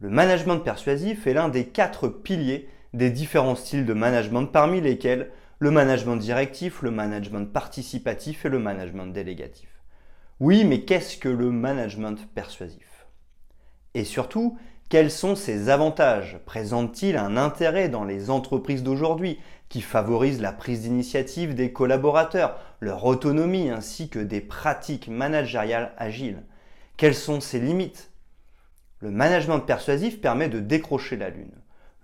Le management persuasif est l'un des 4 piliers des différents styles de management, parmi lesquels le management directif, le management participatif et le management délégatif. Oui, mais qu'est-ce que le management persuasif? Et surtout, quels sont ses avantages? Présente-t-il un intérêt dans les entreprises d'aujourd'hui qui favorisent la prise d'initiative des collaborateurs, leur autonomie ainsi que des pratiques managériales agiles? Quelles sont ses limites? Le management persuasif permet de décrocher la lune.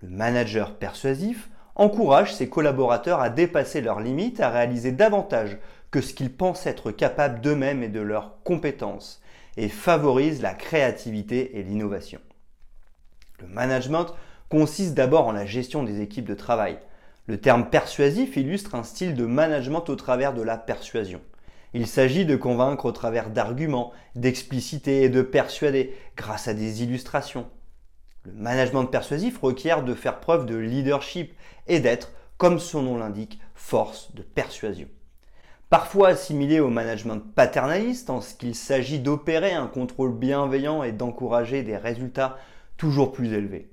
Le manager persuasif encourage ses collaborateurs à dépasser leurs limites, à réaliser davantage que ce qu'ils pensent être capables d'eux-mêmes et de leurs compétences, et favorise la créativité et l'innovation. Le management consiste d'abord en la gestion des équipes de travail. Le terme persuasif illustre un style de management au travers de la persuasion. Il s'agit de convaincre au travers d'arguments, d'expliciter et de persuader grâce à des illustrations. Le management persuasif requiert de faire preuve de leadership et d'être, comme son nom l'indique, force de persuasion. Parfois assimilé au management paternaliste en ce qu'il s'agit d'opérer un contrôle bienveillant et d'encourager des résultats toujours plus élevés.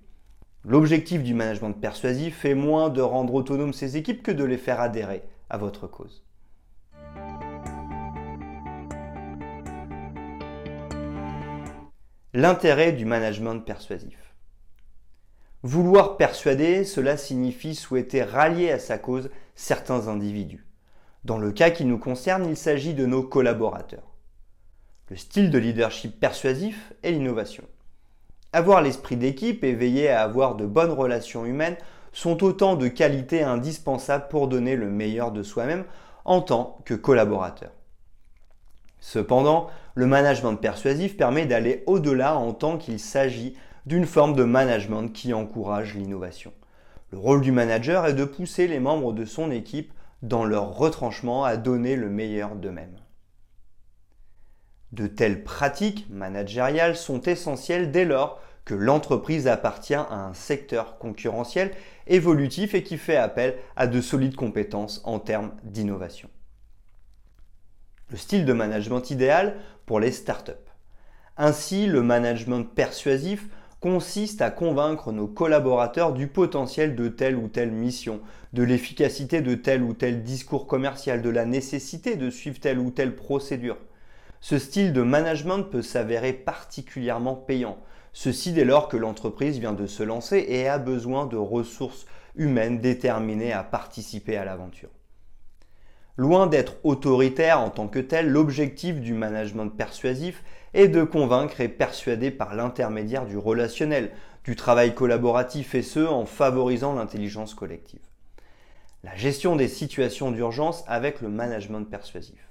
L'objectif du management persuasif est moins de rendre autonomes ses équipes que de les faire adhérer à votre cause. L'intérêt du management persuasif. Vouloir persuader, cela signifie souhaiter rallier à sa cause certains individus. Dans le cas qui nous concerne, il s'agit de nos collaborateurs. Le style de leadership persuasif est l'innovation. Avoir l'esprit d'équipe et veiller à avoir de bonnes relations humaines sont autant de qualités indispensables pour donner le meilleur de soi-même en tant que collaborateur. Cependant, le management persuasif permet d'aller au-delà en tant qu'il s'agit d'une forme de management qui encourage l'innovation. Le rôle du manager est de pousser les membres de son équipe dans leur retranchement à donner le meilleur d'eux-mêmes. De telles pratiques managériales sont essentielles dès lors que l'entreprise appartient à un secteur concurrentiel, évolutif et qui fait appel à de solides compétences en termes d'innovation. Le style de management idéal pour les startups. Ainsi, le management persuasif consiste à convaincre nos collaborateurs du potentiel de telle ou telle mission, de l'efficacité de tel ou tel discours commercial, de la nécessité de suivre telle ou telle procédure. Ce style de management peut s'avérer particulièrement payant, ceci dès lors que l'entreprise vient de se lancer et a besoin de ressources humaines déterminées à participer à l'aventure. Loin d'être autoritaire en tant que tel, l'objectif du management persuasif est de convaincre et persuader par l'intermédiaire du relationnel, du travail collaboratif et ce, en favorisant l'intelligence collective. La gestion des situations d'urgence avec le management persuasif.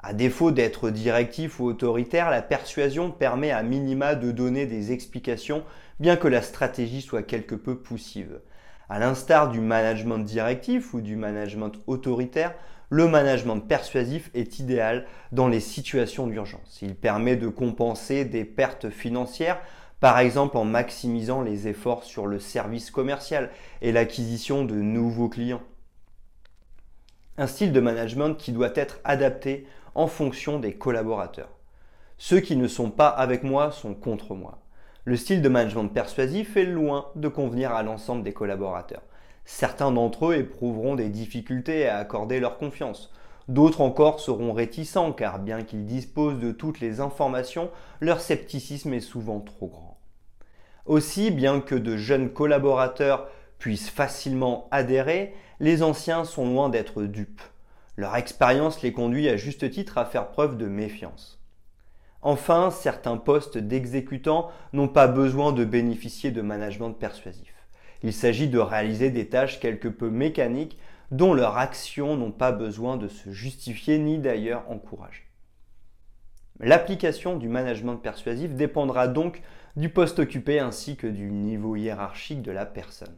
À défaut d'être directif ou autoritaire, la persuasion permet à minima de donner des explications, bien que la stratégie soit quelque peu poussive. À l'instar du management directif ou du management autoritaire, le management persuasif est idéal dans les situations d'urgence. Il permet de compenser des pertes financières, par exemple en maximisant les efforts sur le service commercial et l'acquisition de nouveaux clients. Un style de management qui doit être adapté en fonction des collaborateurs. Ceux qui ne sont pas avec moi sont contre moi. Le style de management persuasif est loin de convenir à l'ensemble des collaborateurs. Certains d'entre eux éprouveront des difficultés à accorder leur confiance. D'autres encore seront réticents car bien qu'ils disposent de toutes les informations, leur scepticisme est souvent trop grand. Aussi, bien que de jeunes collaborateurs puissent facilement adhérer, les anciens sont loin d'être dupes. Leur expérience les conduit à juste titre à faire preuve de méfiance. Enfin, certains postes d'exécutants n'ont pas besoin de bénéficier de management persuasif. Il s'agit de réaliser des tâches quelque peu mécaniques dont leurs actions n'ont pas besoin de se justifier ni d'ailleurs encouragées. L'application du management persuasif dépendra donc du poste occupé ainsi que du niveau hiérarchique de la personne.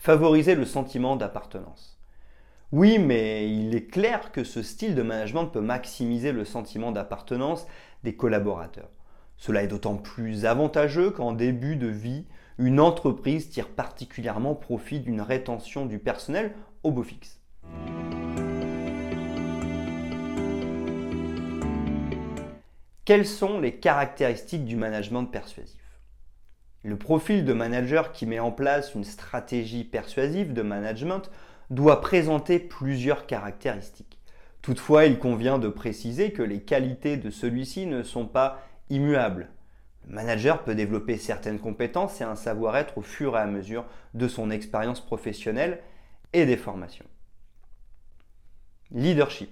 Favoriser le sentiment d'appartenance. Oui, mais il est clair que ce style de management peut maximiser le sentiment d'appartenance des collaborateurs. Cela est d'autant plus avantageux qu'en début de vie, une entreprise tire particulièrement profit d'une rétention du personnel au beau fixe. Quelles sont les caractéristiques du management persuasif ? Le profil de manager qui met en place une stratégie persuasive de management doit présenter plusieurs caractéristiques. Toutefois, il convient de préciser que les qualités de celui-ci ne sont pas immuables. Le manager peut développer certaines compétences et un savoir-être au fur et à mesure de son expérience professionnelle et des formations. Leadership.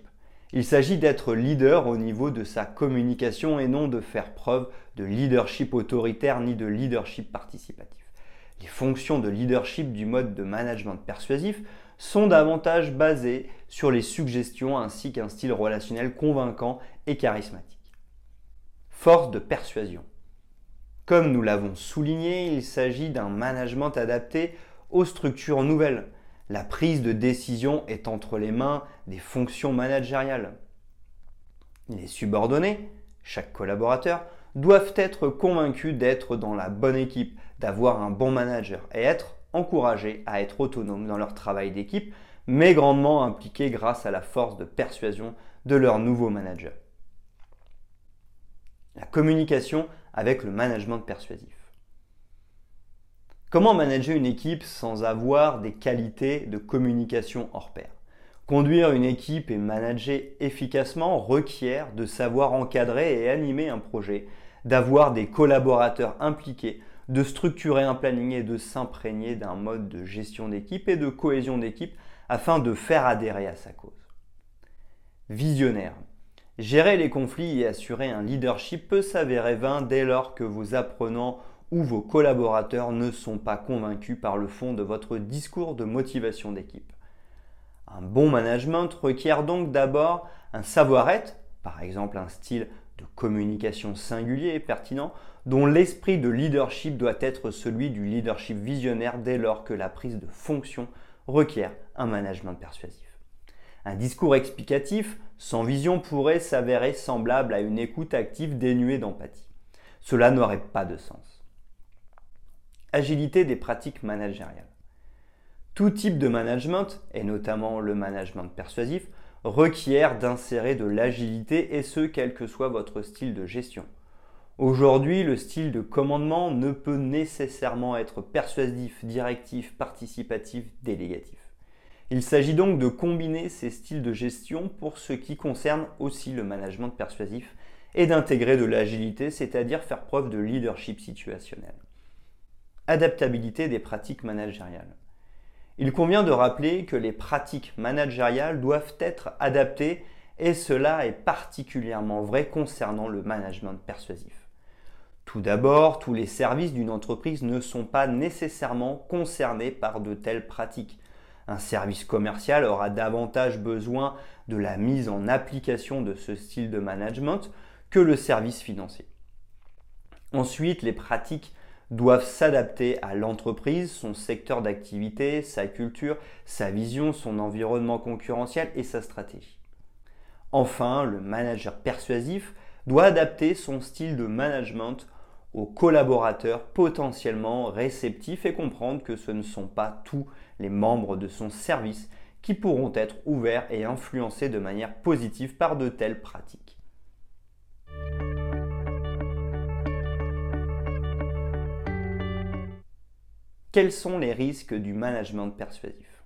Il s'agit d'être leader au niveau de sa communication et non de faire preuve de leadership autoritaire ni de leadership participatif. Les fonctions de leadership du mode de management persuasif sont davantage basées sur les suggestions ainsi qu'un style relationnel convaincant et charismatique. Force de persuasion. Comme nous l'avons souligné, il s'agit d'un management adapté aux structures nouvelles. La prise de décision est entre les mains des fonctions managériales. Les subordonnés, chaque collaborateur, doivent être convaincus d'être dans la bonne équipe, d'avoir un bon manager et être encouragés à être autonomes dans leur travail d'équipe, mais grandement impliqués grâce à la force de persuasion de leur nouveau manager. La communication avec le management persuasif. Comment manager une équipe sans avoir des qualités de communication hors pair ? Conduire une équipe et manager efficacement requiert de savoir encadrer et animer un projet, d'avoir des collaborateurs impliqués, de structurer un planning et de s'imprégner d'un mode de gestion d'équipe et de cohésion d'équipe afin de faire adhérer à sa cause. Visionnaire. Gérer les conflits et assurer un leadership peut s'avérer vain dès lors que vos apprenants ou vos collaborateurs ne sont pas convaincus par le fond de votre discours de motivation d'équipe. Un bon management requiert donc d'abord un savoir-être, par exemple un style de communication singulier et pertinent, dont l'esprit de leadership doit être celui du leadership visionnaire dès lors que la prise de fonction requiert un management persuasif. Un discours explicatif sans vision pourrait s'avérer semblable à une écoute active dénuée d'empathie. Cela n'aurait pas de sens. Agilité des pratiques managériales. Tout type de management, et notamment le management persuasif, requiert d'insérer de l'agilité et ce, quel que soit votre style de gestion. Aujourd'hui, le style de commandement ne peut nécessairement être persuasif, directif, participatif, délégatif. Il s'agit donc de combiner ces styles de gestion pour ce qui concerne aussi le management persuasif et d'intégrer de l'agilité, c'est-à-dire faire preuve de leadership situationnel. Adaptabilité des pratiques managériales. Il convient de rappeler que les pratiques managériales doivent être adaptées et cela est particulièrement vrai concernant le management persuasif. Tout d'abord, tous les services d'une entreprise ne sont pas nécessairement concernés par de telles pratiques. Un service commercial aura davantage besoin de la mise en application de ce style de management que le service financier. Ensuite, les pratiques doivent s'adapter à l'entreprise, son secteur d'activité, sa culture, sa vision, son environnement concurrentiel et sa stratégie. Enfin, le manager persuasif doit adapter son style de management aux collaborateurs potentiellement réceptifs et comprendre que ce ne sont pas tous les membres de son service qui pourront être ouverts et influencés de manière positive par de telles pratiques. Quels sont les risques du management persuasif ?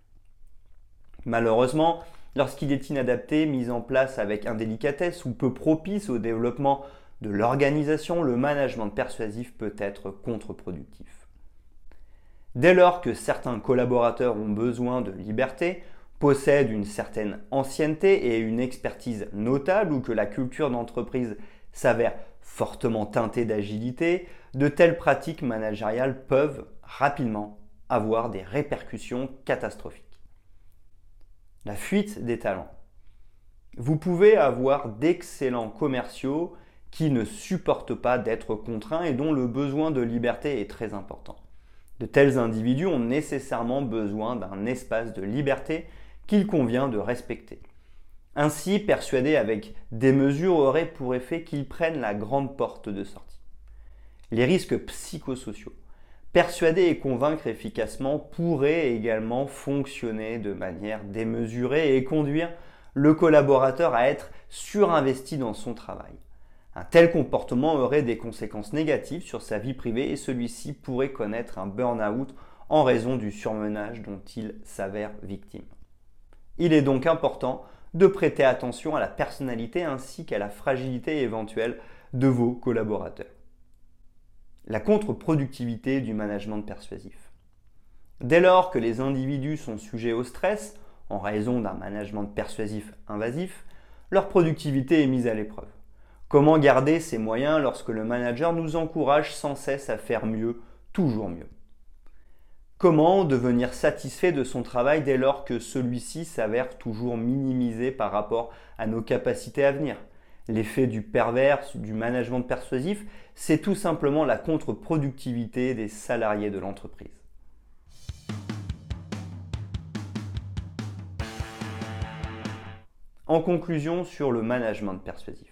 Malheureusement, lorsqu'il est inadapté, mis en place avec indélicatesse ou peu propice au développement de l'organisation, le management persuasif peut être contre-productif. Dès lors que certains collaborateurs ont besoin de liberté, possèdent une certaine ancienneté et une expertise notable ou que la culture d'entreprise s'avère fortement teintée d'agilité, de telles pratiques managériales peuvent rapidement avoir des répercussions catastrophiques. La fuite des talents. Vous pouvez avoir d'excellents commerciaux qui ne supportent pas d'être contraints et dont le besoin de liberté est très important. De tels individus ont nécessairement besoin d'un espace de liberté qu'il convient de respecter. Ainsi, persuader avec démesure aurait pour effet qu'ils prennent la grande porte de sortie. Les risques psychosociaux. Persuader et convaincre efficacement pourrait également fonctionner de manière démesurée et conduire le collaborateur à être surinvesti dans son travail. Un tel comportement aurait des conséquences négatives sur sa vie privée et celui-ci pourrait connaître un burn-out en raison du surmenage dont il s'avère victime. Il est donc important de prêter attention à la personnalité ainsi qu'à la fragilité éventuelle de vos collaborateurs. La contre-productivité du management persuasif. Dès lors que les individus sont sujets au stress, en raison d'un management persuasif invasif, leur productivité est mise à l'épreuve. Comment garder ses moyens lorsque le manager nous encourage sans cesse à faire mieux, toujours mieux ? Comment devenir satisfait de son travail dès lors que celui-ci s'avère toujours minimisé par rapport à nos capacités à venir ? L'effet du pervers du management persuasif, c'est tout simplement la contre-productivité des salariés de l'entreprise. En conclusion sur le management persuasif.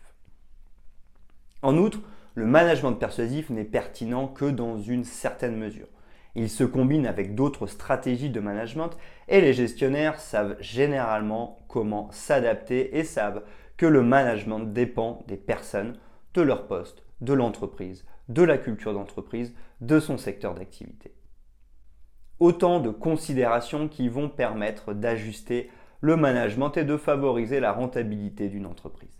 En outre, le management persuasif n'est pertinent que dans une certaine mesure. Il se combine avec d'autres stratégies de management et les gestionnaires savent généralement comment s'adapter et savent que le management dépend des personnes, de leur poste, de l'entreprise, de la culture d'entreprise, de son secteur d'activité. Autant de considérations qui vont permettre d'ajuster le management et de favoriser la rentabilité d'une entreprise.